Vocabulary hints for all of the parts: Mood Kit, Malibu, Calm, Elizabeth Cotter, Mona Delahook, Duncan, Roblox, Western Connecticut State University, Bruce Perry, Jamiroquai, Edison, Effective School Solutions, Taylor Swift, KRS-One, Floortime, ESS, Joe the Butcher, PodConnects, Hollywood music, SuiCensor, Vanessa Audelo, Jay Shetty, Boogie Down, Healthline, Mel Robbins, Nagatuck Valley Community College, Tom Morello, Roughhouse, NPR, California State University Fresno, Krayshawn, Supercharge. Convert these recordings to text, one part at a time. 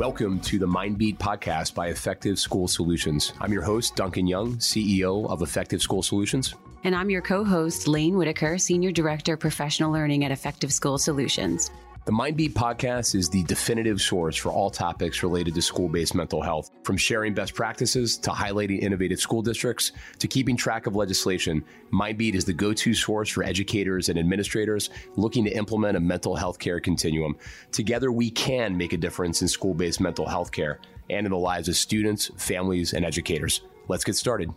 Welcome to the MindBeat podcast by Effective School Solutions. I'm your host, Duncan Young, CEO of Effective School Solutions. And I'm your co-host, Laine Whitaker, Senior Director, Professional Learning at Effective School Solutions. The MindBeat podcast is the definitive source for all topics related to school-based mental health, from sharing best practices to highlighting innovative school districts to keeping track of legislation. MindBeat is the go-to source for educators and administrators looking to implement a mental health care continuum. Together, we can make a difference in school-based mental health care and in the lives of students, families, and educators. Let's get started.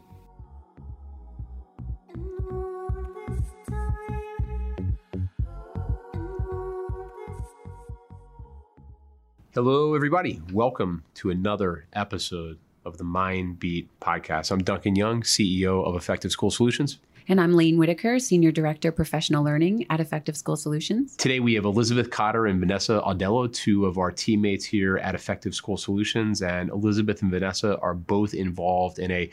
Hello, everybody. Welcome to another episode of the MindBeat podcast. I'm Duncan Young, CEO of Effective School Solutions. And I'm Laine Whitaker, Senior Director, Professional Learning at Effective School Solutions. Today, we have Elizabeth Cotter and Vanessa Audelo, two of our teammates here at Effective School Solutions. And Elizabeth and Vanessa are both involved in a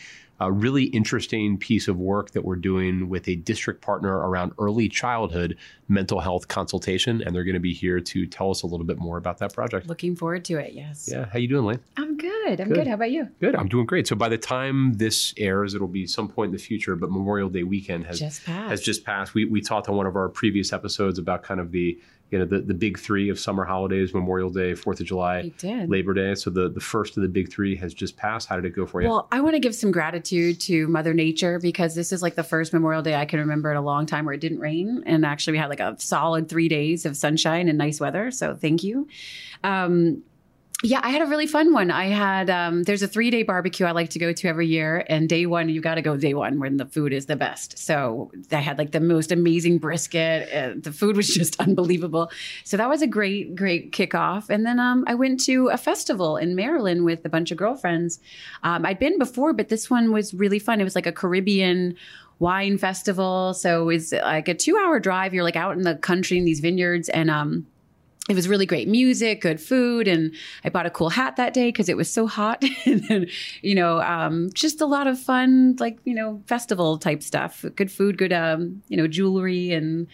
really interesting piece of work that we're doing with a district partner around early childhood mental health consultation. And they're going to be here to tell us a little bit more about that project. Looking forward to it, yes. Yeah. How you doing, Laine? I'm good. I'm good. How about you? Good. I'm doing great. So by the time this airs, it'll be some point in the future, but Memorial Day weekend has just passed. We talked on one of our previous episodes about kind of the big three of summer holidays: Memorial Day, 4th of July, Labor Day. So the first of the big three has just passed. How did it go for you? Well, I want to give some gratitude to Mother Nature, because this is like the first Memorial Day I can remember in a long time where it didn't rain. And actually we had like a solid 3 days of sunshine and nice weather. So thank you. Yeah, I had a really fun one. I had, there's a 3-day barbecue I like to go to every year. And day one, you got to go day one when the food is the best. So I had like the most amazing brisket. And the food was just unbelievable. So that was a great, great kickoff. And then I went to a festival in Maryland with a bunch of girlfriends. I'd been before, but this one was really fun. It was like a Caribbean wine festival. So it's like a 2-hour drive. You're like out in the country in these vineyards, and it was really great music, good food, and I bought a cool hat that day because it was so hot. And then, just a lot of fun, festival type stuff. Good food, good, jewelry and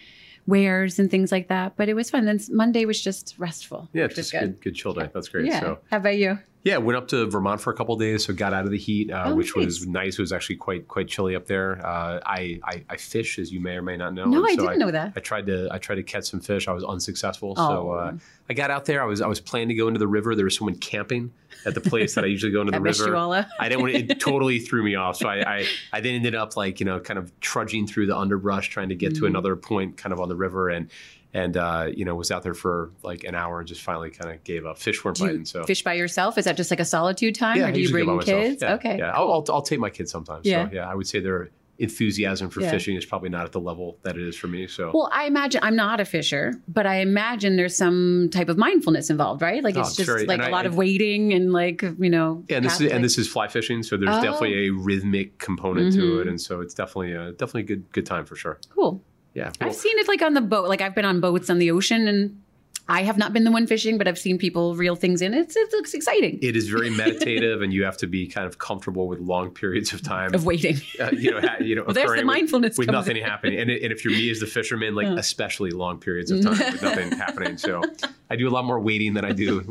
wares and things like that. But it was fun. Then Monday was just restful. Yeah, just good chill day. That's great. Yeah. So, how about you? Yeah, went up to Vermont for a couple of days, so got out of the heat, which was nice. It was actually quite chilly up there. I fish, as you may or may not know. No, so I didn't know that. I tried to catch some fish. I was unsuccessful. Oh. So I got out there. I was planning to go into the river. There was someone camping at the place that I usually go into the river. I didn't want to, it totally threw me off. So I then ended up kind of trudging through the underbrush trying to get to another point kind of on the river, and was out there for like an hour and just finally kind of gave up. Fish weren't biting. So fish by yourself? Is that just like a solitude time, or do you bring kids? Yeah, okay. Yeah, I'll take my kids sometimes. Yeah. So yeah, I would say they're enthusiasm for fishing is probably not at the level that it is for me. So, well, I imagine I'm not a fisher, but I imagine there's some type of mindfulness involved, right? Like it's a lot of waiting and Yeah, and this is fly fishing, so there's definitely a rhythmic component to it, and so it's definitely a good time for sure. Cool. Yeah, cool. I've seen it on the boat. I've been on boats on the ocean, and I have not been the one fishing, but I've seen people reel things in. It looks exciting. It is very meditative, and you have to be kind of comfortable with long periods of time of waiting. Well, there's the mindfulness with nothing happening, and if you're me as the fisherman, especially long periods of time with nothing happening. So I do a lot more waiting than I do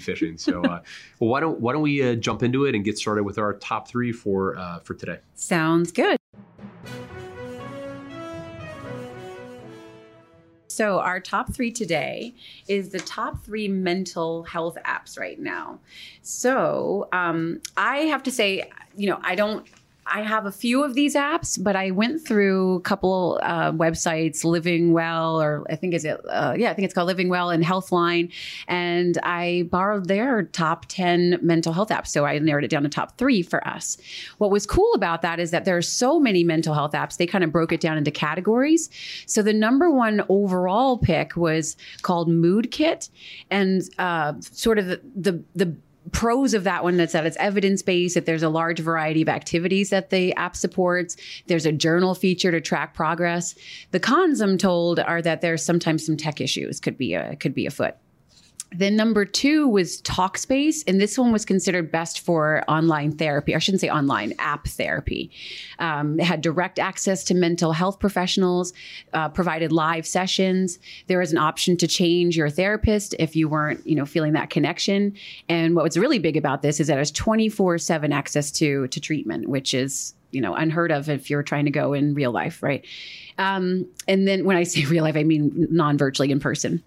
fishing. So, well, why don't we jump into it and get started with our top three for today? Sounds good. So our top three today is the top three mental health apps right now. So I have to say, I have a few of these apps, but I went through a couple websites, Living Well, or I think it's called Living Well and Healthline. And I borrowed their top 10 mental health apps. So I narrowed it down to top 3 for us. What was cool about that is that there are so many mental health apps. They kind of broke it down into categories. So the number one overall pick was called Mood Kit, and sort of the pros of that one is that it's evidence-based, that there's a large variety of activities that the app supports. There's a journal feature to track progress. The cons, I'm told, are that there's sometimes some tech issues could be afoot. Then number two was Talkspace, and this one was considered best for online therapy. I shouldn't say online, app therapy. It had direct access to mental health professionals, provided live sessions. There was an option to change your therapist if you weren't, you know, feeling that connection. And what was really big about this is that it was 24/7 access to treatment, which is, you know, unheard of if you're trying to go in real life, right? And then when I say real life, I mean non-virtually in person.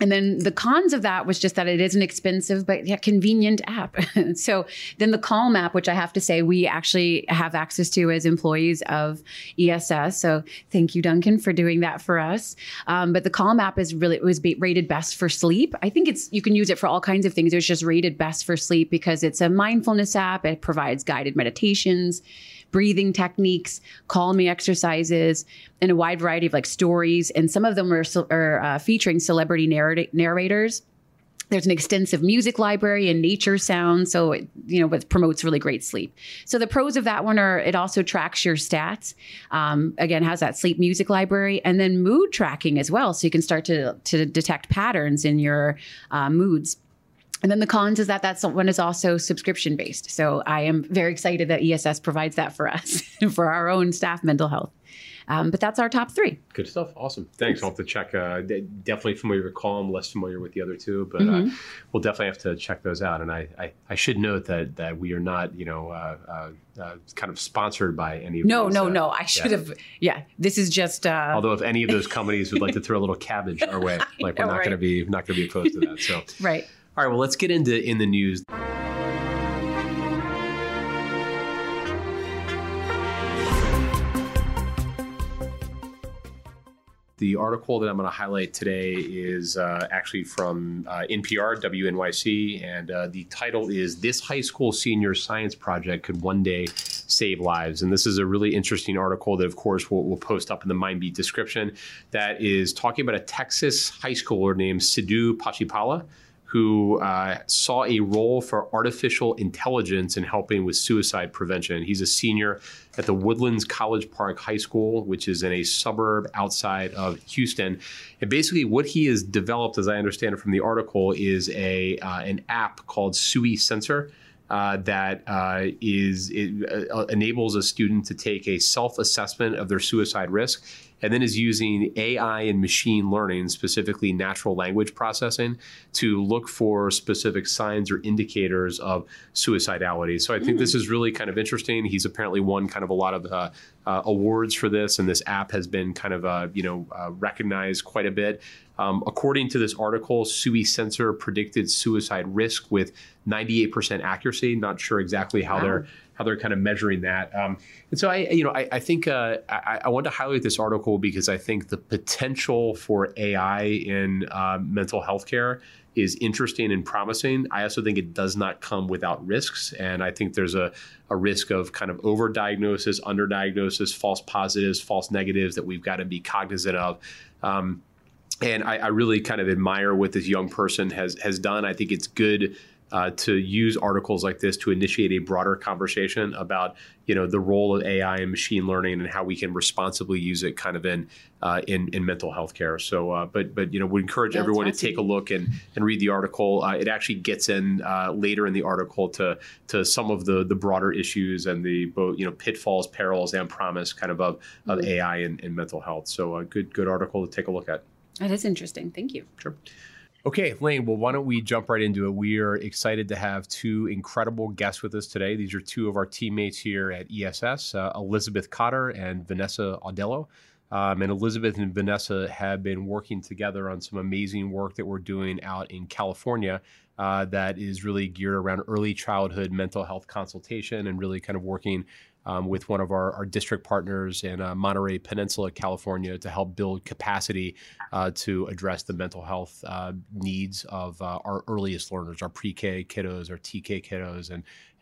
And then the cons of that was just that it is an expensive but convenient app. So then the Calm app, which I have to say we actually have access to as employees of ESS. So thank you, Duncan, for doing that for us. But the Calm app is really, it was rated best for sleep. I think it's, you can use it for all kinds of things. It was just rated best for sleep because it's a mindfulness app. It provides guided meditations, breathing techniques, calming exercises, and a wide variety of like stories. And some of them are featuring celebrity narrators. There's an extensive music library and nature sounds. So it, you know, it promotes really great sleep. So the pros of that one are, it also tracks your stats. Again, has that sleep music library and then mood tracking as well. So you can start to detect patterns in your moods. And then the cons is that that one is also subscription-based. So I am very excited that ESS provides that for us, for our own staff mental health. But that's our top three. Good stuff. Awesome. Thanks. I'll have to check. Definitely familiar with Calm, less familiar with the other two, but we'll definitely have to check those out. And I should note that we are not, you know, kind of sponsored by any of those. No. I should have. Yeah. This is just. Although if any of those companies would like to throw a little cabbage our way, like we're not going to be opposed to that. So right. All right, well, let's get into In the News. The article that I'm going to highlight today is actually from NPR, WNYC, and the title is "This High School Senior Science Project Could One Day Save Lives." And this is a really interesting article that, of course, we'll post up in the MindBeat description that is talking about a Texas high schooler named Sidhu Pachipala, who saw a role for artificial intelligence in helping with suicide prevention. He's a senior at the Woodlands College Park High School, which is in a suburb outside of Houston. And basically what he has developed, as I understand it from the article, is an app called SuiCensor that enables a student to take a self-assessment of their suicide risk, and then is using AI and machine learning, specifically natural language processing, to look for specific signs or indicators of suicidality. So I think this is really kind of interesting. He's apparently won kind of a lot of awards for this, and this app has been kind of recognized quite a bit. According to this article, SuiCensor predicted suicide risk with 98% accuracy. Not sure exactly how they're kind of measuring that. And so I think I want to highlight this article because I think the potential for AI in mental health care is interesting and promising. I also think it does not come without risks. And I think there's a risk of kind of overdiagnosis, underdiagnosis, false positives, false negatives that we've got to be cognizant of. And I really kind of admire what this young person has done. I think it's good to use articles like this to initiate a broader conversation about, you know, the role of AI and machine learning and how we can responsibly use it kind of in mental health care. So, but you know, we encourage everyone to take a look and read the article. It actually gets in later in the article to some of the broader issues and the pitfalls, perils, and promise kind of AI and mental health. So a good article to take a look at. That is interesting. Thank you. Sure. Okay, Laine, well, why don't we jump right into it? We are excited to have two incredible guests with us today. These are two of our teammates here at ESS, Elizabeth Cotter and Vanessa Audelo. And Elizabeth and Vanessa have been working together on some amazing work that we're doing out in California that is really geared around early childhood mental health consultation and really kind of working with one of our district partners in Monterey Peninsula, California, to help build capacity to address the mental health needs of our earliest learners, our pre-K kiddos, our TK kiddos.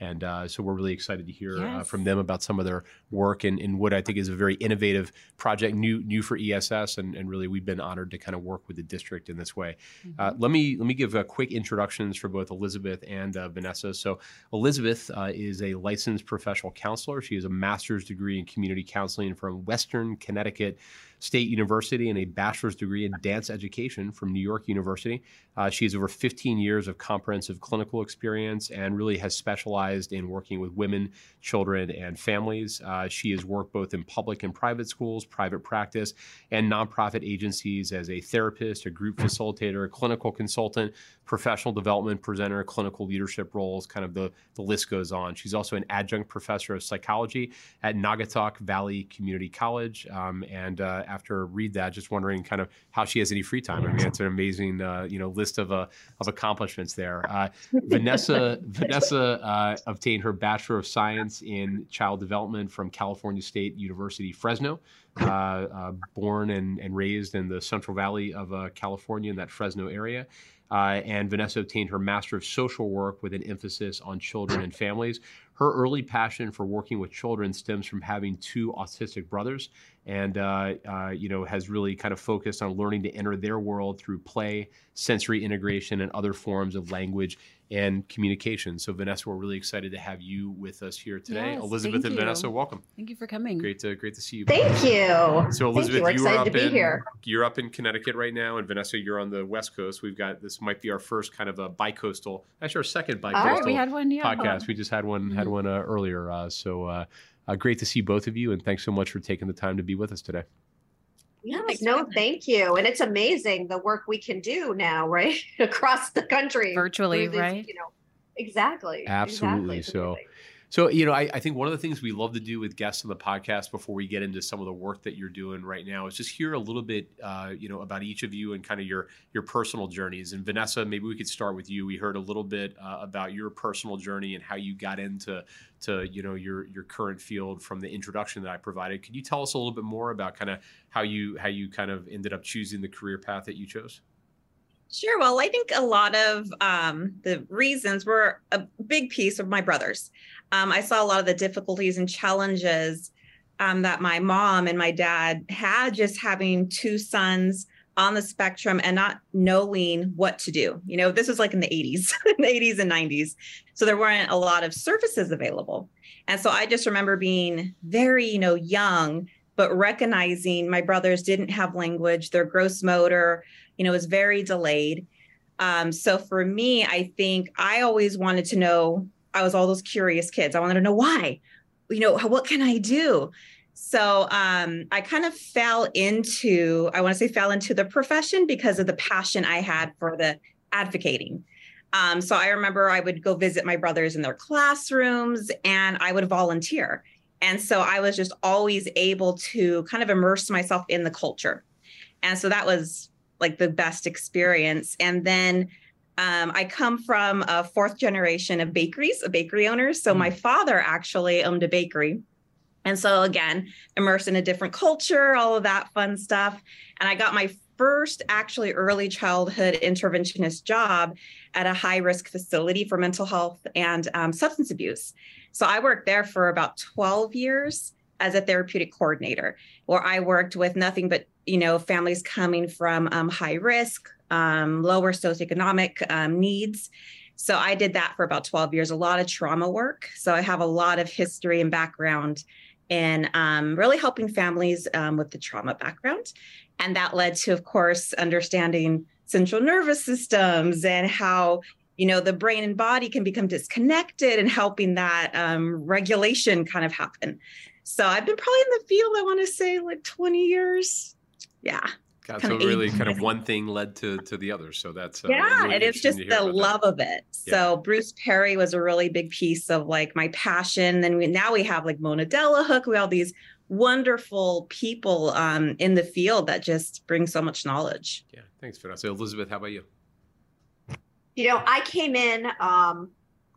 And so we're really excited to hear from them about some of their work and what I think is a very innovative project, new for ESS, and really we've been honored to kind of work with the district in this way. Let me give a quick introductions for both Elizabeth and Vanessa. So Elizabeth is a licensed professional counselor. She has a master's degree in community counseling from Western Connecticut State University and a bachelor's degree in dance education from New York University. She has over 15 years of comprehensive clinical experience and really has specialized in working with women, children, and families. She has worked both in public and private schools, private practice, and nonprofit agencies as a therapist, a group facilitator, a clinical consultant, professional development presenter, clinical leadership roles, kind of the list goes on. She's also an adjunct professor of psychology at Nagatuck Valley Community College. After read that, just wondering kind of how she has any free time. I mean, it's an amazing, list of accomplishments there. Vanessa obtained her Bachelor of Science in Child Development from California State University Fresno. Born and raised in the Central Valley of California in that Fresno area. And Vanessa obtained her Master of Social Work with an emphasis on children and families. Her early passion for working with children stems from having two autistic brothers and, has really kind of focused on learning to enter their world through play, sensory integration, and other forms of language and communication. So Vanessa, we're really excited to have you with us here today. Yes, Elizabeth and Vanessa, welcome. Thank you for coming. Great to see you. Thank you. So Elizabeth, you're up in Connecticut right now, and Vanessa, you're on the West Coast. We've got, this might be our first kind of a bicoastal, actually our second bicoastal podcast. We just had one earlier. Great to see both of you, and thanks so much for taking the time to be with us today. Yes, no, thank you. And it's amazing the work we can do now, right? Across the country. Virtually, these, right? Exactly. Absolutely. So, I think one of the things we love to do with guests on the podcast before we get into some of the work that you're doing right now is just hear a little bit, about each of you and kind of your personal journeys. And Vanessa, maybe we could start with you. We heard a little bit about your personal journey and how you got into your current field from the introduction that I provided. Could you tell us a little bit more about kind of how you kind of ended up choosing the career path that you chose? Sure. Well, I think a lot of the reasons were a big piece of my brothers. I saw a lot of the difficulties and challenges that my mom and my dad had just having two sons on the spectrum and not knowing what to do. This was like in the 80s, and 90s. So there weren't a lot of services available. And so I just remember being very, young, but recognizing my brothers didn't have language, their gross motor, was very delayed. So for me, I think I always wanted to know, I was all those curious kids. I wanted to know why, what can I do? So I kind of fell into the profession because of the passion I had for the advocating. So I remember I would go visit my brothers in their classrooms and I would volunteer. And so I was just always able to kind of immerse myself in the culture. And so that was like the best experience. And then I come from a fourth generation of bakery owners. So my father actually owned a bakery. And so again, immersed in a different culture, all of that fun stuff. And I got my first actually early childhood interventionist job at a high-risk facility for mental health and substance abuse. So I worked there for about 12 years as a therapeutic coordinator, where I worked with nothing but, families coming from high risk, lower socioeconomic needs. So I did that for about 12 years, a lot of trauma work. So I have a lot of history and background in really helping families with the trauma background. And that led to, of course, understanding central nervous systems and how, the brain and body can become disconnected and helping that regulation kind of happen. So I've been probably in the field, I want to say like 20 years. Yeah. God, so really kind of one thing led to the other. So that's really it is just the love of it. Yeah. So Bruce Perry was a really big piece of like my passion. And now we have like Mona Delahook. We have all these wonderful people in the field that just bring so much knowledge. Yeah. Thanks, Vanessa. Elizabeth, how about you? I came in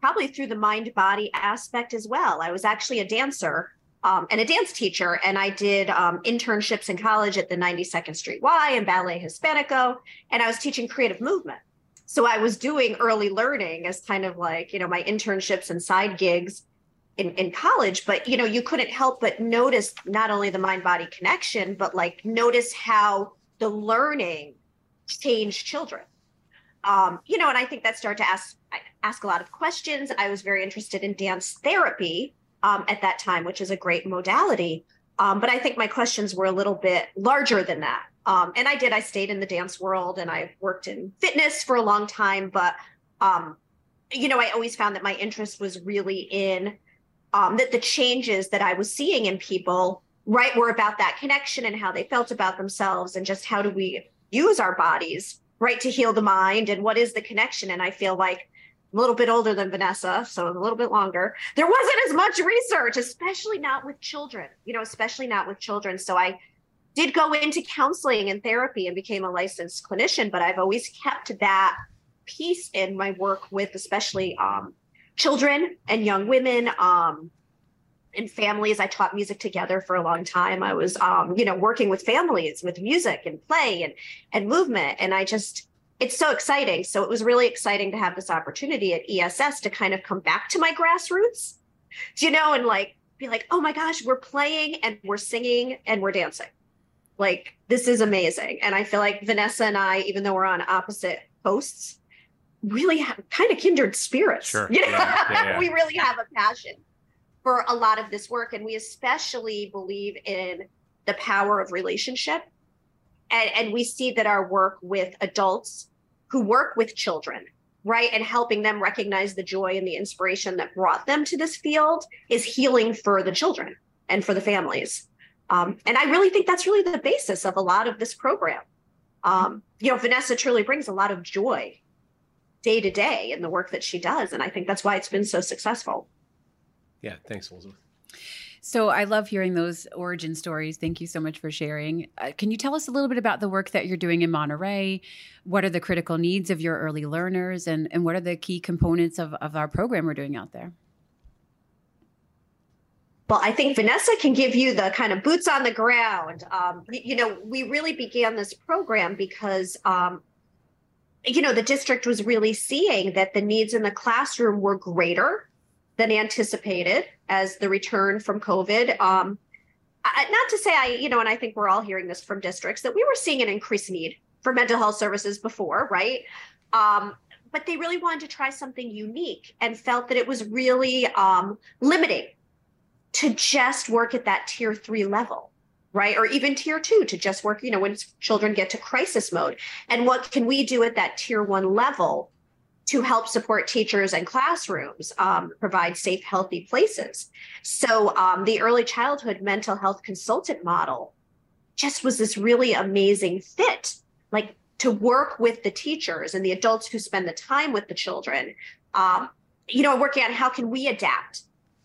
probably through the mind-body aspect as well. I was actually a dancer and a dance teacher, and I did internships in college at the 92nd Street Y and Ballet Hispanico, and I was teaching creative movement. So I was doing early learning as kind of like, my internships and side gigs in college, but, you couldn't help but notice not only the mind-body connection, but like notice how the learning changed children. And I think that started to ask a lot of questions. I was very interested in dance therapy at that time, which is a great modality. But I think my questions were a little bit larger than that. And I stayed in the dance world and I worked in fitness for a long time, but, you know, I always found that my interest was really in that the changes that I was seeing in people, right, were about that connection and how they felt about themselves and just how do we use our bodies, right, to heal the mind and what is the connection. And I feel like I'm a little bit older than Vanessa, so a little bit longer. There wasn't as much research, especially not with children, you know, especially not with children. So I did go into counseling and therapy and became a licensed clinician, but I've always kept that piece in my work with especially children and young women and families. I taught music together for a long time. I was, you know, working with families with music and play and movement. And I just, it's so exciting. So it was really exciting to have this opportunity at ESS to kind of come back to my grassroots, you know, and like, be like, oh my gosh, we're playing and we're singing and we're dancing. Like, this is amazing. And I feel like Vanessa and I, even though we're on opposite coasts, really have kind of kindred spirits. Sure. You know? Yeah. We really have a passion for a lot of this work. And we especially believe in the power of relationship. And we see that our work with adults who work with children, right, and helping them recognize the joy and the inspiration that brought them to this field is healing for the children and for the families. And I really think that's really the basis of a lot of this program. You know, Vanessa truly brings a lot of joy day to day in the work that she does. And I think that's why it's been so successful. Yeah. Thanks, Elizabeth. So I love hearing those origin stories. Thank you so much for sharing. Can you tell us a little bit about the work that you're doing in Monterey? What are the critical needs of your early learners and what are the key components of our program we're doing out there? Well, I think Vanessa can give you the kind of boots on the ground. You know, we really began this program because you know, the district was really seeing that the needs in the classroom were greater than anticipated as the return from COVID. Not to say you know, and I think we're all hearing this from districts, that we were seeing an increased need for mental health services before, right? But they really wanted to try something unique and felt that it was really limiting to just work at that tier 3 level, right? Or even tier 2 to just work, you know, when children get to crisis mode. And what can we do at that tier 1 level to help support teachers and classrooms, provide safe, healthy places? So the early childhood mental health consultant model just was this really amazing fit, like to work with the teachers and the adults who spend the time with the children, you know, working on how can we adapt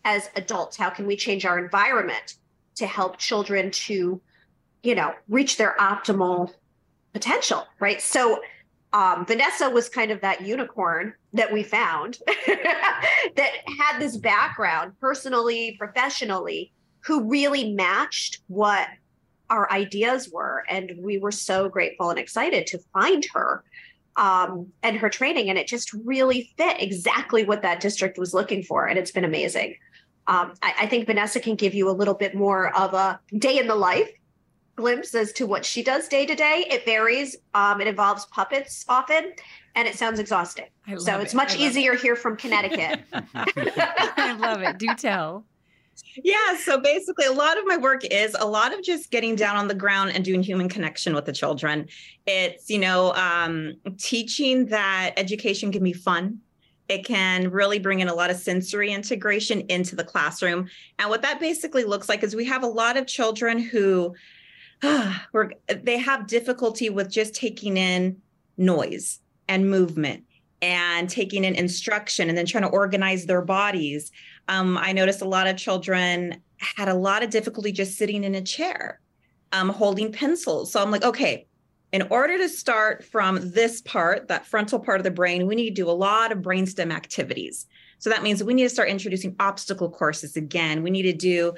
as adults? How can we change our environment to help children to, you know, reach their optimal potential, right? So Vanessa was kind of that unicorn that we found that had this background personally, professionally, who really matched what our ideas were. And we were so grateful and excited to find her and her training. And it just really fit exactly what that district was looking for. And it's been amazing. I think Vanessa can give you a little bit more of a day in the life glimpse as to what she does day to day. It varies. It involves puppets often, and it sounds exhausting. So it's much easier here from Connecticut. I love it. Do tell. Yeah. So basically, a lot of my work is a lot of just getting down on the ground and doing human connection with the children. It's, you know, teaching that education can be fun. It can really bring in a lot of sensory integration into the classroom. And what that basically looks like is we have a lot of children who they have difficulty with just taking in noise and movement and taking in instruction and then trying to organize their bodies. I noticed a lot of children had a lot of difficulty just sitting in a chair, holding pencils. So I'm like, okay, in order to start from this part, that frontal part of the brain, we need to do a lot of brainstem activities. So that means we need to start introducing obstacle courses again. We need to do,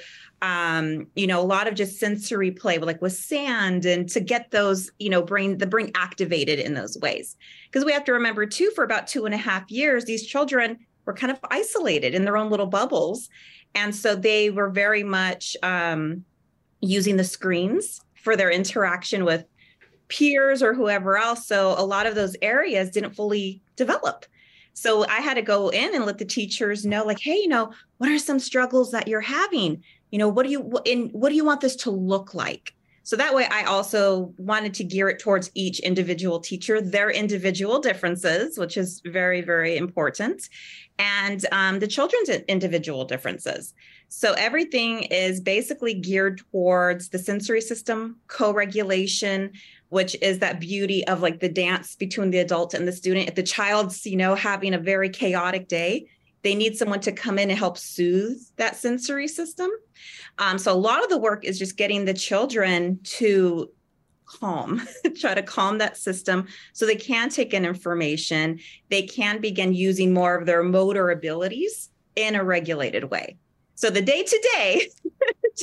you know, a lot of just sensory play, like with sand, and to get those, you know, the brain activated in those ways. Because we have to remember too, for about 2.5 years, these children were kind of isolated in their own little bubbles, and so they were very much using the screens for their interaction with peers or whoever else. So a lot of those areas didn't fully develop. So I had to go in and let the teachers know, like, hey, you know, what are some struggles that you're having? You know, what do you want this to look like? So that way I also wanted to gear it towards each individual teacher, their individual differences, which is very, very important, and the children's individual differences. So everything is basically geared towards the sensory system, co-regulation, which is that beauty of like the dance between the adult and the student. If the child's, you know, having a very chaotic day, they need someone to come in and help soothe that sensory system. So a lot of the work is just getting the children to calm, try to calm that system so they can take in information. They can begin using more of their motor abilities in a regulated way. So the day-to-day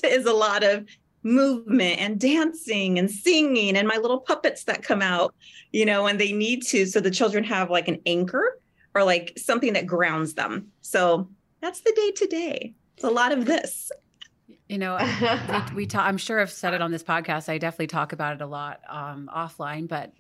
is a lot of movement and dancing and singing and my little puppets that come out, you know, when they need to. So the children have like an anchor or like something that grounds them. So that's the day to day. It's a lot of this. You know, we talk, I'm sure I've said it on this podcast. I definitely talk about it a lot offline, but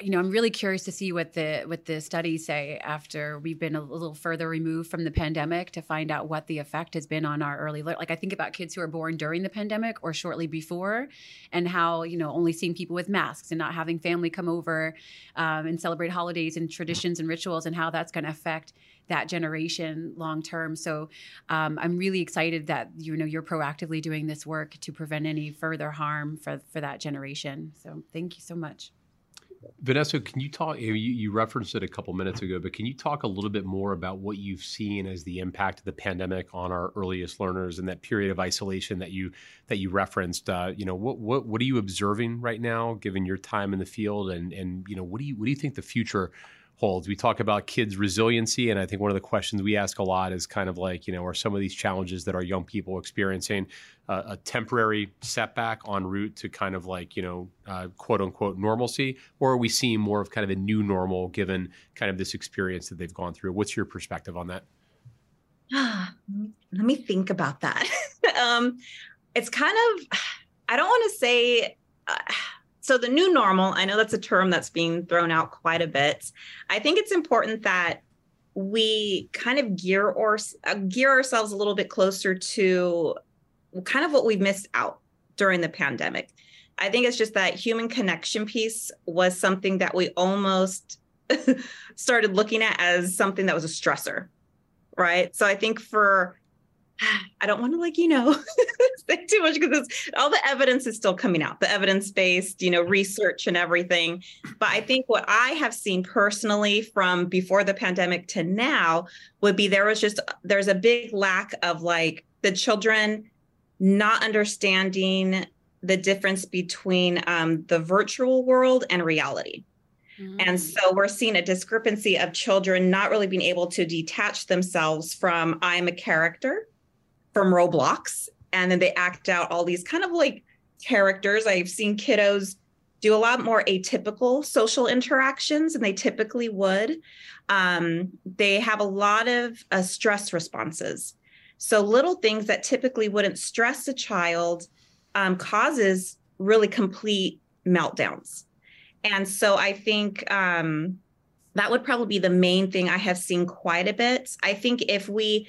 you know, I'm really curious to see what the studies say after we've been a little further removed from the pandemic to find out what the effect has been on our early learning. Like I think about kids who are born during the pandemic or shortly before and how, you know, only seeing people with masks and not having family come over and celebrate holidays and traditions and rituals and how that's going to affect that generation long term. So I'm really excited that, you know, you're proactively doing this work to prevent any further harm for that generation. So thank you so much. Vanessa, can you talk, you referenced it a couple minutes ago, but can you talk a little bit more about what you've seen as the impact of the pandemic on our earliest learners and that period of isolation that you referenced? You know, what are you observing right now, given your time in the field, and you know, what do you think the future holds? We talk about kids' resiliency, and I think one of the questions we ask a lot is kind of like, you know, are some of these challenges that our young people experiencing a temporary setback en route to kind of like, you know, quote unquote normalcy, or are we seeing more of kind of a new normal given kind of this experience that they've gone through? What's your perspective on that? Let me think about that. It's kind of, I don't want to say... So the new normal, I know that's a term that's being thrown out quite a bit. I think it's important that we kind of gear ourselves a little bit closer to kind of what we missed out during the pandemic. I think it's just that human connection piece was something that we almost started looking at as something that was a stressor, right? So I think for... I don't want to like, you know, say too much because all the evidence is still coming out, the evidence-based, you know, research and everything. But I think what I have seen personally from before the pandemic to now would be there's a big lack of like the children not understanding the difference between the virtual world and reality. And so we're seeing a discrepancy of children not really being able to detach themselves from I'm a character from Roblox. And then they act out all these kind of like characters. I've seen kiddos do a lot more atypical social interactions than they typically would. They have a lot of stress responses. So little things that typically wouldn't stress a child causes really complete meltdowns. And so I think that would probably be the main thing I have seen quite a bit. I think if we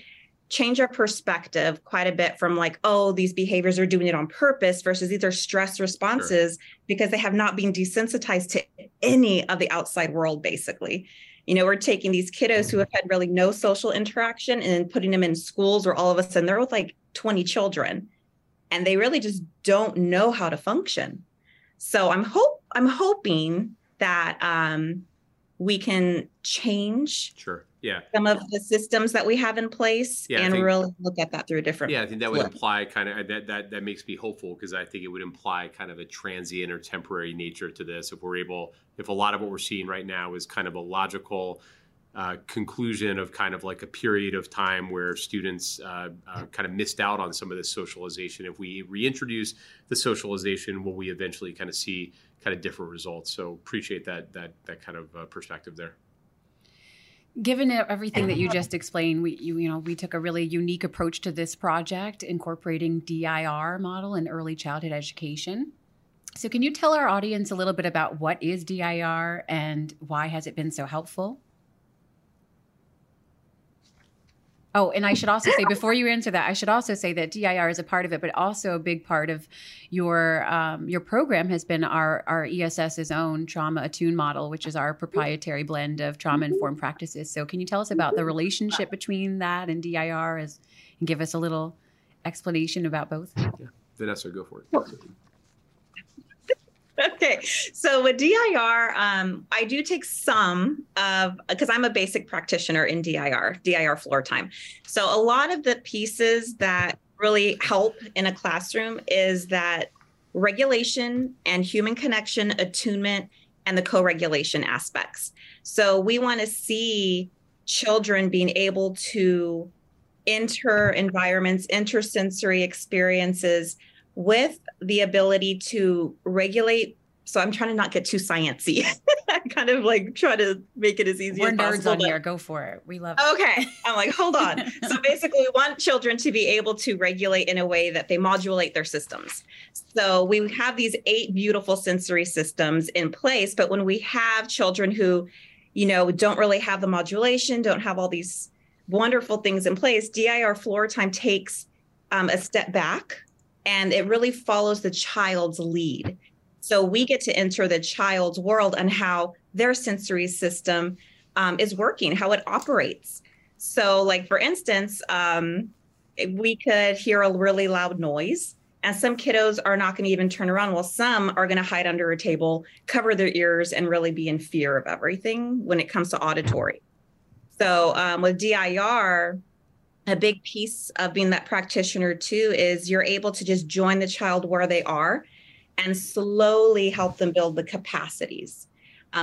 change our perspective quite a bit from like, oh, these behaviors are doing it on purpose versus these are stress responses because they have not been desensitized to any of the outside world, basically. You know, we're taking these kiddos who have had really no social interaction and putting them in schools where all of a sudden they're with like 20 children and they really just don't know how to function. So I'm hoping that we can change some of the systems that we have in place and really look at that through a different I think that would imply kind of that makes me hopeful because I think it would imply kind of a transient or temporary nature to this. If a lot of what we're seeing right now is kind of a logical conclusion of kind of like a period of time where students kind of missed out on some of this socialization. If we reintroduce the socialization, will we eventually kind of see kind of different results? So appreciate that kind of perspective there. Given everything that you just explained, we took a really unique approach to this project, incorporating DIR model in early childhood education. So can you tell our audience a little bit about what is DIR and why has it been so helpful? Oh, and I should also say, before you answer that, I should also say that DIR is a part of it, but also a big part of your program has been our ESS's own Trauma Attune model, which is our proprietary blend of trauma-informed practices. So can you tell us about the relationship between that and DIR and give us a little explanation about both? Yeah. Vanessa, go for it. Okay, so with DIR, I do take some of, because I'm a basic practitioner in DIR floor time. So a lot of the pieces that really help in a classroom is that regulation and human connection, attunement, and the co-regulation aspects. So we want to see children being able to enter environments, intersensory experiences, with the ability to regulate. So I'm trying to not get too sciencey. I kind of like try to make it as easy as possible. We're nerds on here. Go for it. We love it. Okay. I'm like, hold on. So basically we want children to be able to regulate in a way that they modulate their systems. So we have these 8 beautiful sensory systems in place, but when we have children who, you know, don't really have the modulation, don't have all these wonderful things in place, DIR floor time takes a step back. And it really follows the child's lead. So we get to enter the child's world and how their sensory system is working, how it operates. So like, for instance, we could hear a really loud noise and some kiddos are not going to even turn around, while some are going to hide under a table, cover their ears, and really be in fear of everything when it comes to auditory. So with DIR, a big piece of being that practitioner too is you're able to just join the child where they are and slowly help them build the capacities.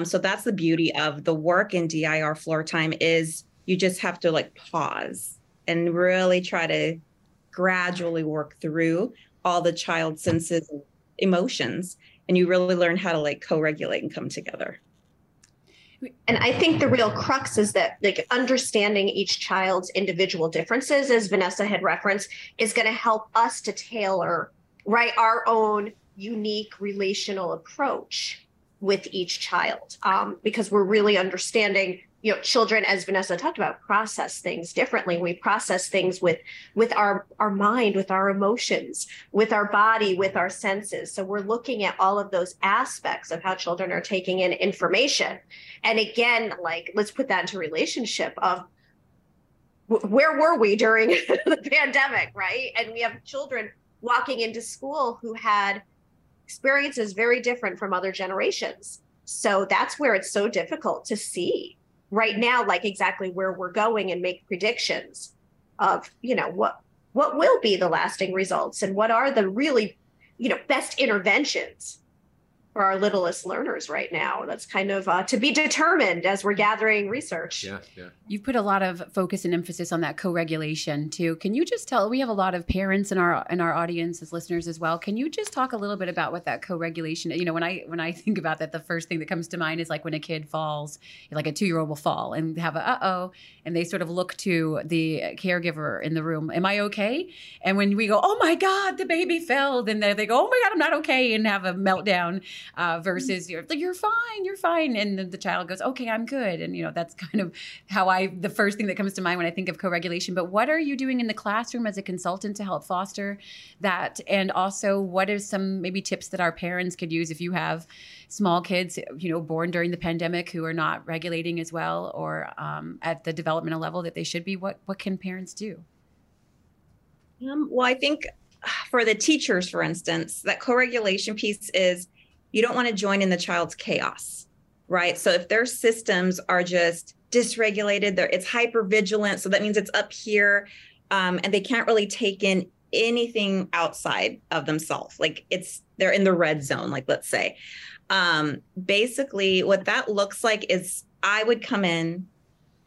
So that's the beauty of the work in DIR floor time, is you just have to like pause and really try to gradually work through all the child's senses and emotions. And you really learn how to like co-regulate and come together. And I think the real crux is that, like, understanding each child's individual differences, as Vanessa had referenced, is going to help us to tailor, right, our own unique relational approach with each child, because we're really understanding, you know, children, as Vanessa talked about, process things differently. We process things with our mind, with our emotions, with our body, with our senses. So we're looking at all of those aspects of how children are taking in information. And again, like, let's put that into relationship of where were we during the pandemic, right? And we have children walking into school who had experiences very different from other generations. So that's where it's so difficult to see right now, like exactly where we're going, and make predictions of, you know, what will be the lasting results and what are the really, you know, best interventions for our littlest learners right now. That's kind of to be determined as we're gathering research. Yeah, yeah. You've put a lot of focus and emphasis on that co-regulation too. Can you just tell, we have a lot of parents in our audience as listeners as well. Can you just talk a little bit about what that co-regulation, you know, when I think about that, the first thing that comes to mind is like when a kid falls, like a 2-year-old will fall and have a uh-oh, and they sort of look to the caregiver in the room, am I okay? And when we go, oh my God, the baby fell, then they go, oh my God, I'm not okay, and have a meltdown. Versus you're fine. And then the child goes, okay, I'm good. And, you know, that's kind of how the first thing that comes to mind when I think of co-regulation. But what are you doing in the classroom as a consultant to help foster that? And also, what are some maybe tips that our parents could use if you have small kids, you know, born during the pandemic who are not regulating as well, or at the developmental level that they should be? What can parents do? Well, I think for the teachers, for instance, that co-regulation piece is, you don't want to join in the child's chaos, right? So if their systems are just dysregulated, it's hypervigilant, so that means it's up here, and they can't really take in anything outside of themselves. Like they're in the red zone, like let's say. Basically, what that looks like is I would come in,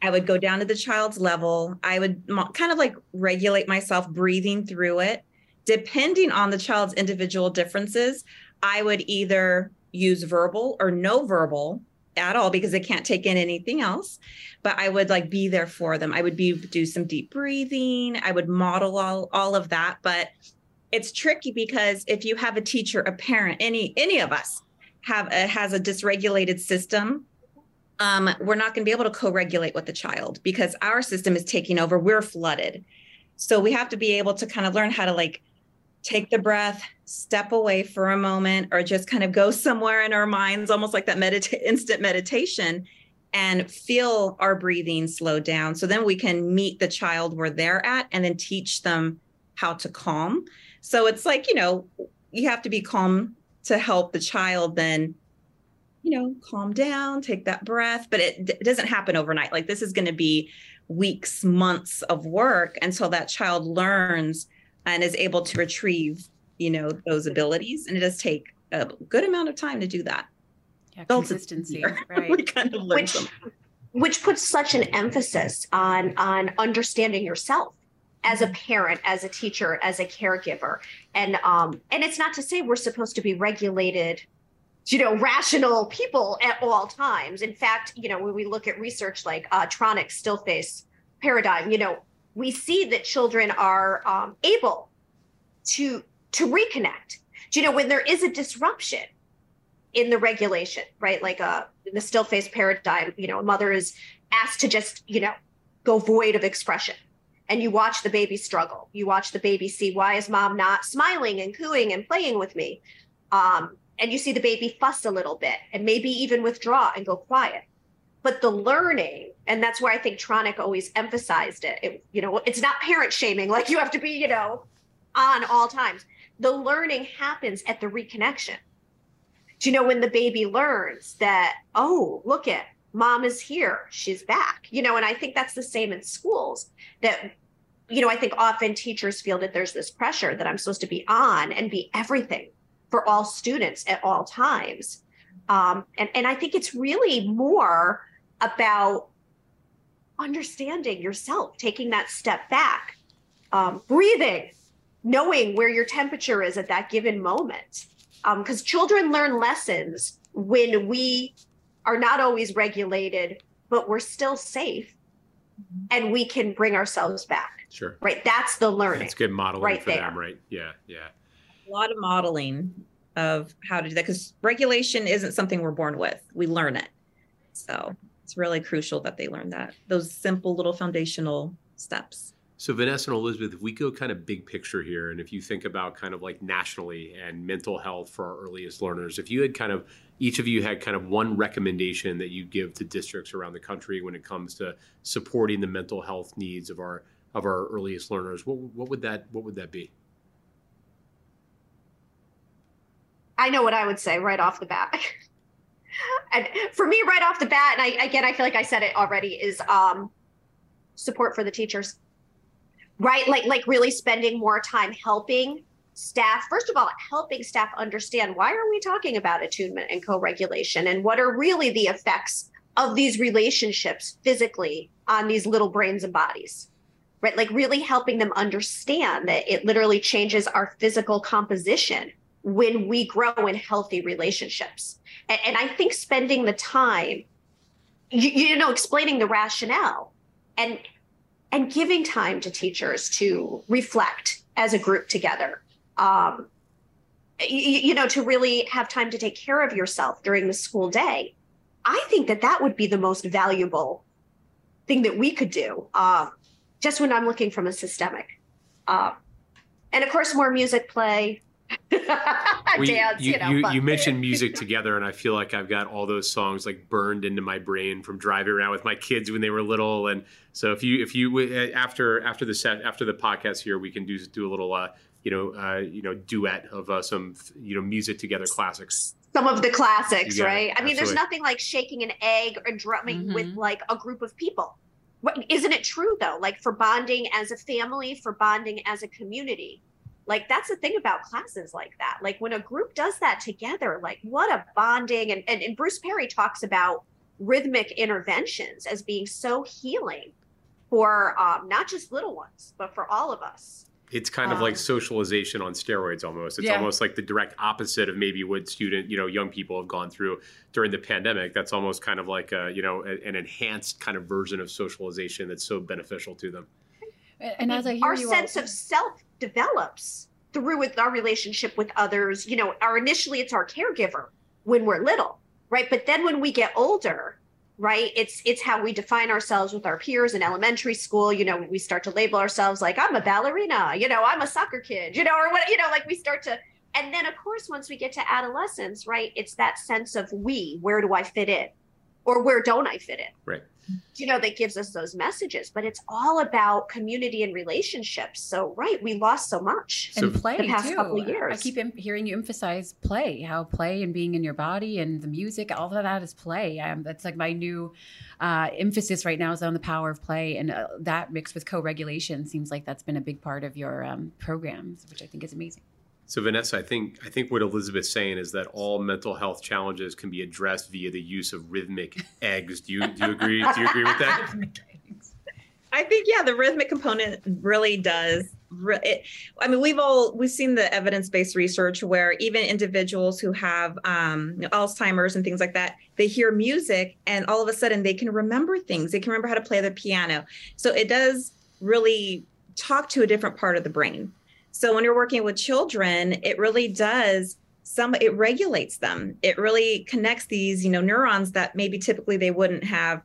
I would go down to the child's level, I would kind of like regulate myself, breathing through it. Depending on the child's individual differences, I would either use verbal or no verbal at all, because they can't take in anything else, but I would like be there for them. I would do some deep breathing. I would model all of that, but it's tricky because if you have a teacher, a parent, any of us has a dysregulated system, we're not going to be able to co-regulate with the child because our system is taking over. We're flooded. So we have to be able to kind of learn how to like take the breath, step away for a moment, or just kind of go somewhere in our minds, almost like that instant meditation, and feel our breathing slow down. So then we can meet the child where they're at and then teach them how to calm. So it's like, you know, you have to be calm to help the child then, you know, calm down, take that breath, but it doesn't happen overnight. Like this is going to be weeks, months of work until that child learns and is able to retrieve, you know, those abilities. And it does take a good amount of time to do that. Yeah, consistency, right? We kind of learn which puts such an emphasis on understanding yourself as a parent, as a teacher, as a caregiver. And it's not to say we're supposed to be regulated, you know, rational people at all times. In fact, you know, when we look at research like Tronick's still face paradigm, you know, we see that children are able to reconnect. You know, when there is a disruption in the regulation, right? Like in the still face paradigm, you know, a mother is asked to just, you know, go void of expression. And you watch the baby struggle. You watch the baby see, why is mom not smiling and cooing and playing with me? And you see the baby fuss a little bit and maybe even withdraw and go quiet. But the learning, and that's where I think Tronick always emphasized it. You know, it's not parent shaming, like you have to be, you know, on all times. The learning happens at the reconnection. Do you know, when the baby learns that, oh, look at mom is here, she's back, you know, and I think that's the same in schools that, you know, I think often teachers feel that there's this pressure that I'm supposed to be on and be everything for all students at all times. And I think it's really more about understanding yourself, taking that step back, breathing, knowing where your temperature is at that given moment. Because children learn lessons when we are not always regulated, but we're still safe and we can bring ourselves back. Sure. Right. That's the learning. It's good modeling right for them, right? Yeah. Yeah. A lot of modeling of how to do that, because regulation isn't something we're born with. We learn it. So it's really crucial that they learn that, those simple little foundational steps. So Vanessa and Elizabeth, if we go kind of big picture here, and if you think about kind of like nationally and mental health for our earliest learners, if you had kind of, each of you had kind of one recommendation that you give to districts around the country when it comes to supporting the mental health needs of our earliest learners, what would that be? I know what I would say right off the bat. And for me, right off the bat, and I feel like I said it already, is support for the teachers. Right, like really spending more time helping staff. First of all, helping staff understand, why are we talking about attunement and co-regulation, and what are really the effects of these relationships physically on these little brains and bodies, right? Like really helping them understand that it literally changes our physical composition when we grow in healthy relationships. And I think spending the time, you know, explaining the rationale and giving time to teachers to reflect as a group together, you know, to really have time to take care of yourself during the school day. I think that would be the most valuable thing that we could do, just when I'm looking from a systemic. And of course, more music, play, dance, you mentioned music together, and I feel like I've got all those songs like burned into my brain from driving around with my kids when they were little. And so if you after the podcast here, we can do a little duet of some music together classics. Some of the classics, right? I mean, there's nothing like shaking an egg or drumming with like a group of people. Isn't it true though? Like for bonding as a family, for bonding as a community. Like, that's the thing about classes like that. Like, when a group does that together, like, what a bonding. And Bruce Perry talks about rhythmic interventions as being so healing for not just little ones, but for all of us. It's kind of like socialization on steroids almost. It's almost like the direct opposite of maybe what young people have gone through during the pandemic. That's almost kind of like, an enhanced kind of version of socialization that's so beneficial to them. And as I hear our sense of self develops through with our relationship with others, you know, initially it's our caregiver when we're little, right? But then when we get older, right? It's how we define ourselves with our peers in elementary school. You know, we start to label ourselves like, I'm a ballerina, you know, I'm a soccer kid, you know, or what, you know, like we start to, and then of course, once we get to adolescence, right? It's that sense of we, where do I fit in? Or where don't I fit in? Right. You know, that gives us those messages, but it's all about community and relationships. So, right, we lost so much and play the past couple of years. I keep hearing you emphasize play, how play and being in your body and the music, all of that is play. That's like my new emphasis right now is on the power of play, and that mixed with co-regulation seems like that's been a big part of your programs, which I think is amazing. So Vanessa, I think what Elizabeth's saying is that all mental health challenges can be addressed via the use of rhythmic eggs. Do you agree? Do you agree with that? I think, yeah, the rhythmic component really does. I mean, we've seen the evidence-based research where even individuals who have Alzheimer's and things like that, they hear music and all of a sudden they can remember things. They can remember how to play the piano. So it does really talk to a different part of the brain. So when you're working with children, it really does it regulates them. It really connects these, you know, neurons that maybe typically they wouldn't have,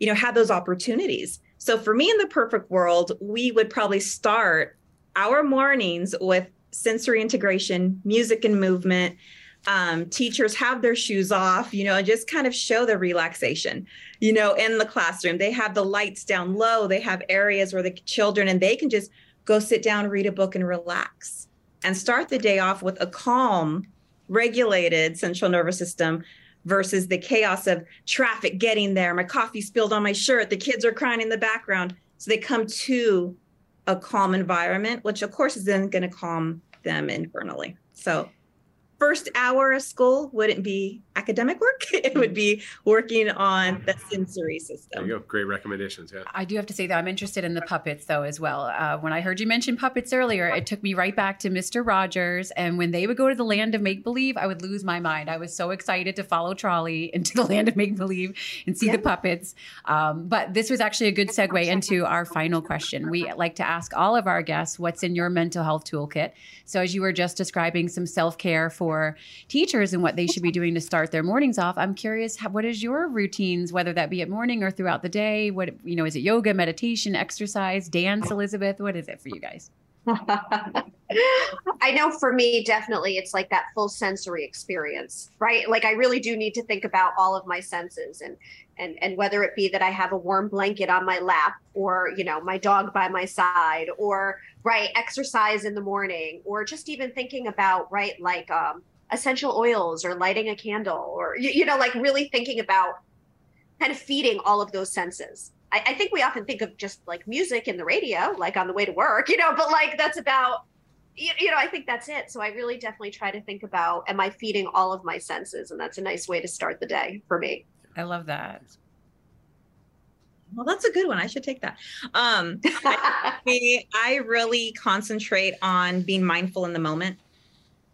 you know, had those opportunities. So for me, in the perfect world, we would probably start our mornings with sensory integration, music and movement. Teachers have their shoes off, you know, and just kind of show the relaxation, you know, in the classroom. They have the lights down low. They have areas where the children, and they can just go sit down, read a book, and relax, and start the day off with a calm, regulated central nervous system versus the chaos of traffic getting there. My coffee spilled on my shirt. The kids are crying in the background. So they come to a calm environment, which of course is then going to calm them internally. So first hour of school wouldn't be academic work. It would be working on the sensory system. There you go. Great recommendations. Yeah. I do have to say that I'm interested in the puppets, though, as well. When I heard you mention puppets earlier, it took me right back to Mr. Rogers. And when they would go to the land of make-believe, I would lose my mind. I was so excited to follow Trolley into the land of make-believe and see the puppets. But this was actually a good segue into our final question. We like to ask all of our guests, what's in your mental health toolkit? So as you were just describing some self-care for teachers and what they should be doing to start their mornings off, I'm curious, what is your routines, whether that be at morning or throughout the day? What, you know, is it yoga, meditation, exercise, dance, Elizabeth? What is it for you guys? I know for me, definitely, it's like that full sensory experience, right? Like I really do need to think about all of my senses, and whether it be that I have a warm blanket on my lap, or, you know, my dog by my side, or right, exercise in the morning, or just even thinking about, right, like essential oils or lighting a candle, or, you know, like really thinking about kind of feeding all of those senses. I think we often think of just like music and the radio, like on the way to work, you know, but like that's about, you know, I think that's it. So I really definitely try to think about, am I feeding all of my senses? And that's a nice way to start the day for me. I love that. Well, that's a good one. I should take that. I really concentrate on being mindful in the moment.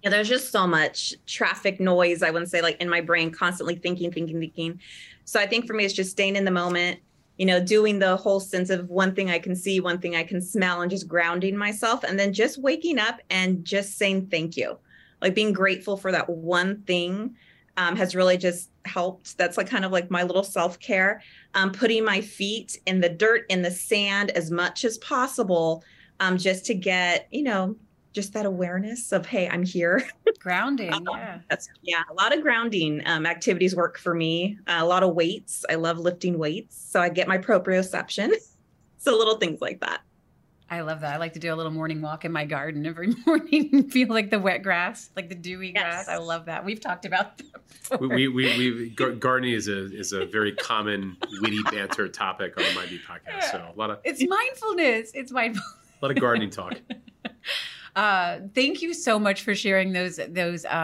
Yeah, there's just so much traffic noise, I wouldn't say, like in my brain, constantly thinking. So I think for me, it's just staying in the moment, you know, doing the whole sense of one thing I can see, one thing I can smell, and just grounding myself, and then just waking up and just saying thank you. Like being grateful for that one thing has really just helped. That's like kind of like my little self-care. Putting my feet in the dirt, in the sand as much as possible, just to get, you know, just that awareness of, hey, I'm here. Grounding, yeah. Yeah, a lot of grounding activities work for me. A lot of weights. I love lifting weights. So I get my proprioception. So little things like that. I love that. I like to do a little morning walk in my garden every morning and feel like the wet grass, like the dewy grass. I love that. We've talked about that before. Gardening is a very common witty banter topic on my MindBeat podcast. So a lot of mindfulness. It's mindfulness. A lot of gardening talk. Thank you so much for sharing those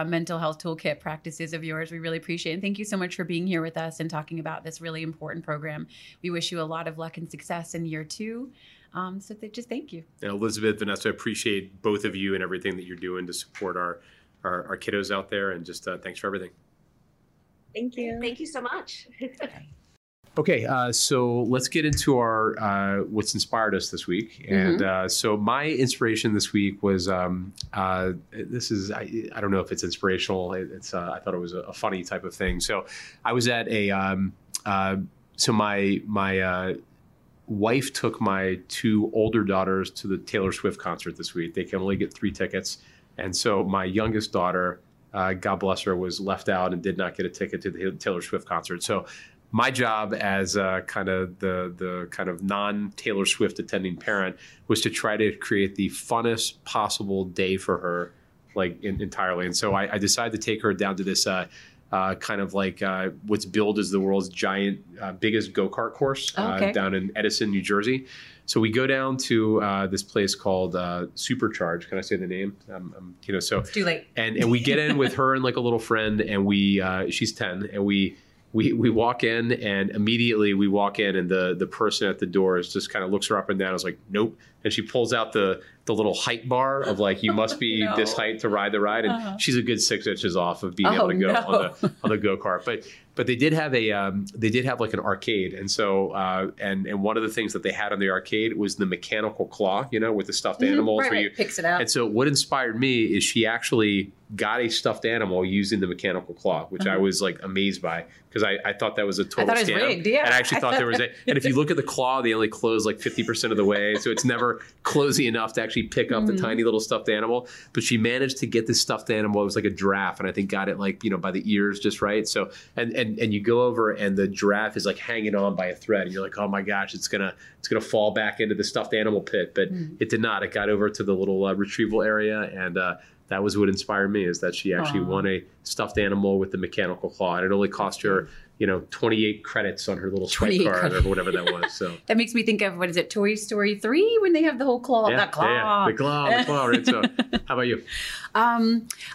mental health toolkit practices of yours. We really appreciate it. And thank you so much for being here with us and talking about this really important program. We wish you a lot of luck and success in year two. So thank you. And Elizabeth, Vanessa, I appreciate both of you and everything that you're doing to support our kiddos out there. And just thanks for everything. Thank you. Thank you so much. Okay, so let's get into our what's inspired us this week. And so my inspiration this week was, this is, I don't know if it's inspirational. It's I thought it was a funny type of thing. So I was at a, so my wife took my two older daughters to the Taylor Swift concert this week. They can only get 3 tickets. And so my youngest daughter, God bless her, was left out and did not get a ticket to the Taylor Swift concert. So my job as kind of the kind of non-Taylor Swift attending parent was to try to create the funnest possible day for her, like entirely. And so I decided to take her down to this kind of like what's billed as the world's giant, biggest go-kart course down in Edison, New Jersey. So we go down to this place called Supercharge. Can I say the name? You know, so it's too late. And we get in with her and like a little friend, and we she's 10, and we walk in, and immediately we walk in, and the person at the door is just kind of looks her up and down. I was like, nope. And she pulls out the little height bar of like, you must be this height to ride the ride. And she's a good 6 inches off of being able to go on the go-kart. But they did have a, they did have like an arcade. And so, and one of the things that they had on the arcade was the mechanical claw, you know, with the stuffed animals. Right, where you picks it out. And so what inspired me is she actually got a stuffed animal using the mechanical claw, which I was like amazed by, because I thought that was a total scam. Yeah. And I actually thought there was a, and if you look at the claw, they only close like 50% of the way. So it's never closey enough to actually pick up the tiny little stuffed animal. But she managed to get this stuffed animal. It was like a giraffe, and I think got it like, you know, by the ears just right. So and you go over, and the giraffe is like hanging on by a thread, and you're like, oh my gosh, it's gonna fall back into the stuffed animal pit. But it did not. It got over to the little retrieval area, and that was what inspired me, is that she actually won a stuffed animal with the mechanical claw, and it only cost her, you know, 28 credits on her little Stripe card or whatever that was. So that makes me think of, what is it, Toy Story 3, when they have the whole claw, the claw, right? So how about you?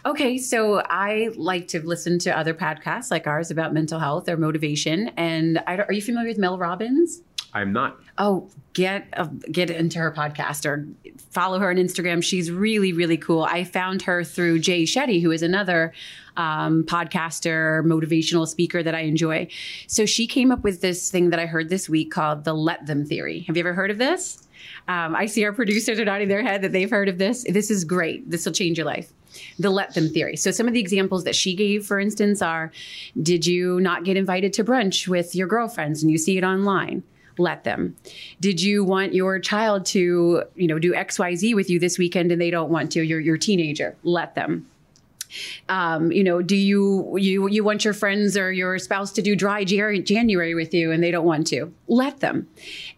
Okay, so I like to listen to other podcasts like ours about mental health or motivation. And are you familiar with Mel Robbins? I'm not. Oh, get into her podcast or follow her on Instagram. She's really, really cool. I found her through Jay Shetty, who is another podcaster, motivational speaker that I enjoy. So she came up with this thing that I heard this week called the Let Them Theory. Have you ever heard of this? I see our producers are nodding their head that they've heard of this. This is great. This will change your life. The Let Them Theory. So some of the examples that she gave, for instance, are, did you not get invited to brunch with your girlfriends and you see it online? Let them. Did you want your child to, you know, do XYZ with you this weekend and they don't want to? You're your teenager. Let them. You know, do you want your friends or your spouse to do dry January with you and they don't want to? Let them.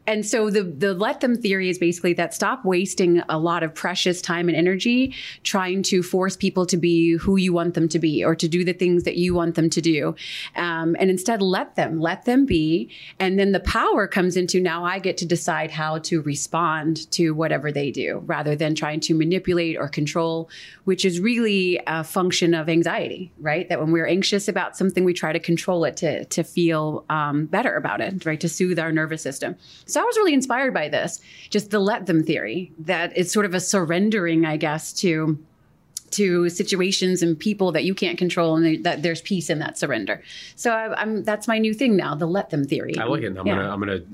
And so the Let Them Theory is basically that stop wasting a lot of precious time and energy trying to force people to be who you want them to be or to do the things that you want them to do. And instead let them be. And then the power comes into, now I get to decide how to respond to whatever they do, rather than trying to manipulate or control, which is really a function of anxiety, right? That when we're anxious about something, we try to control it to feel better about it, right? To soothe our nervous system. So I was really inspired by this, just the Let Them Theory, that it's sort of a surrendering, I guess, to situations and people that you can't control, and that there's peace in that surrender. So that's my new thing now, the Let Them Theory. I like it. I'm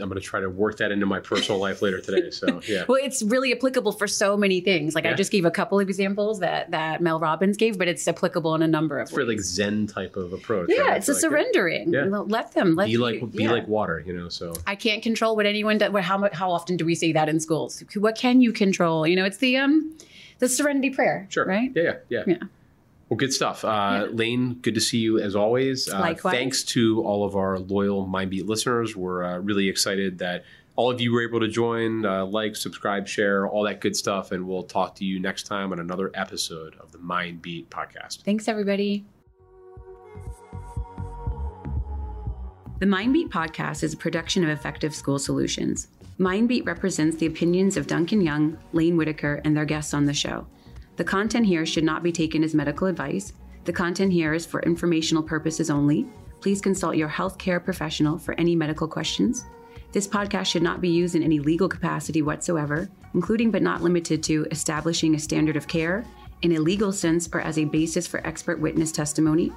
gonna try to work that into my personal life later today. So yeah. Well, it's really applicable for so many things. Like I just gave a couple of examples that Mel Robbins gave, but it's applicable in a number of ways. It's really like Zen type of approach. Yeah, right? It's a surrendering. Yeah. Let them. Be like water, you know. So I can't control what anyone does. How often do we say that in schools? What can you control? You know, it's the Serenity Prayer, sure. Right? Yeah. Well, good stuff. Laine, good to see you as always. Likewise. Thanks to all of our loyal MindBeat listeners. We're really excited that all of you were able to join, like, subscribe, share, all that good stuff. And we'll talk to you next time on another episode of the MindBeat podcast. Thanks, everybody. The MindBeat podcast is a production of Effective School Solutions. MindBeat represents the opinions of Duncan Young, Laine Whitaker, and their guests on the show. The content here should not be taken as medical advice. The content here is for informational purposes only. Please consult your healthcare professional for any medical questions. This podcast should not be used in any legal capacity whatsoever, including but not limited to establishing a standard of care, in a legal sense or as a basis for expert witness testimony.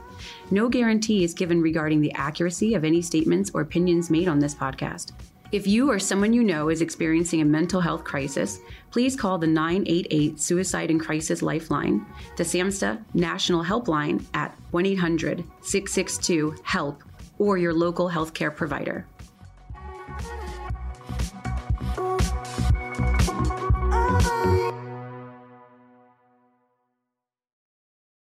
No guarantee is given regarding the accuracy of any statements or opinions made on this podcast. If you or someone you know is experiencing a mental health crisis, please call the 988 Suicide and Crisis Lifeline, the SAMHSA National Helpline at 1-800-662-HELP, or your local healthcare provider.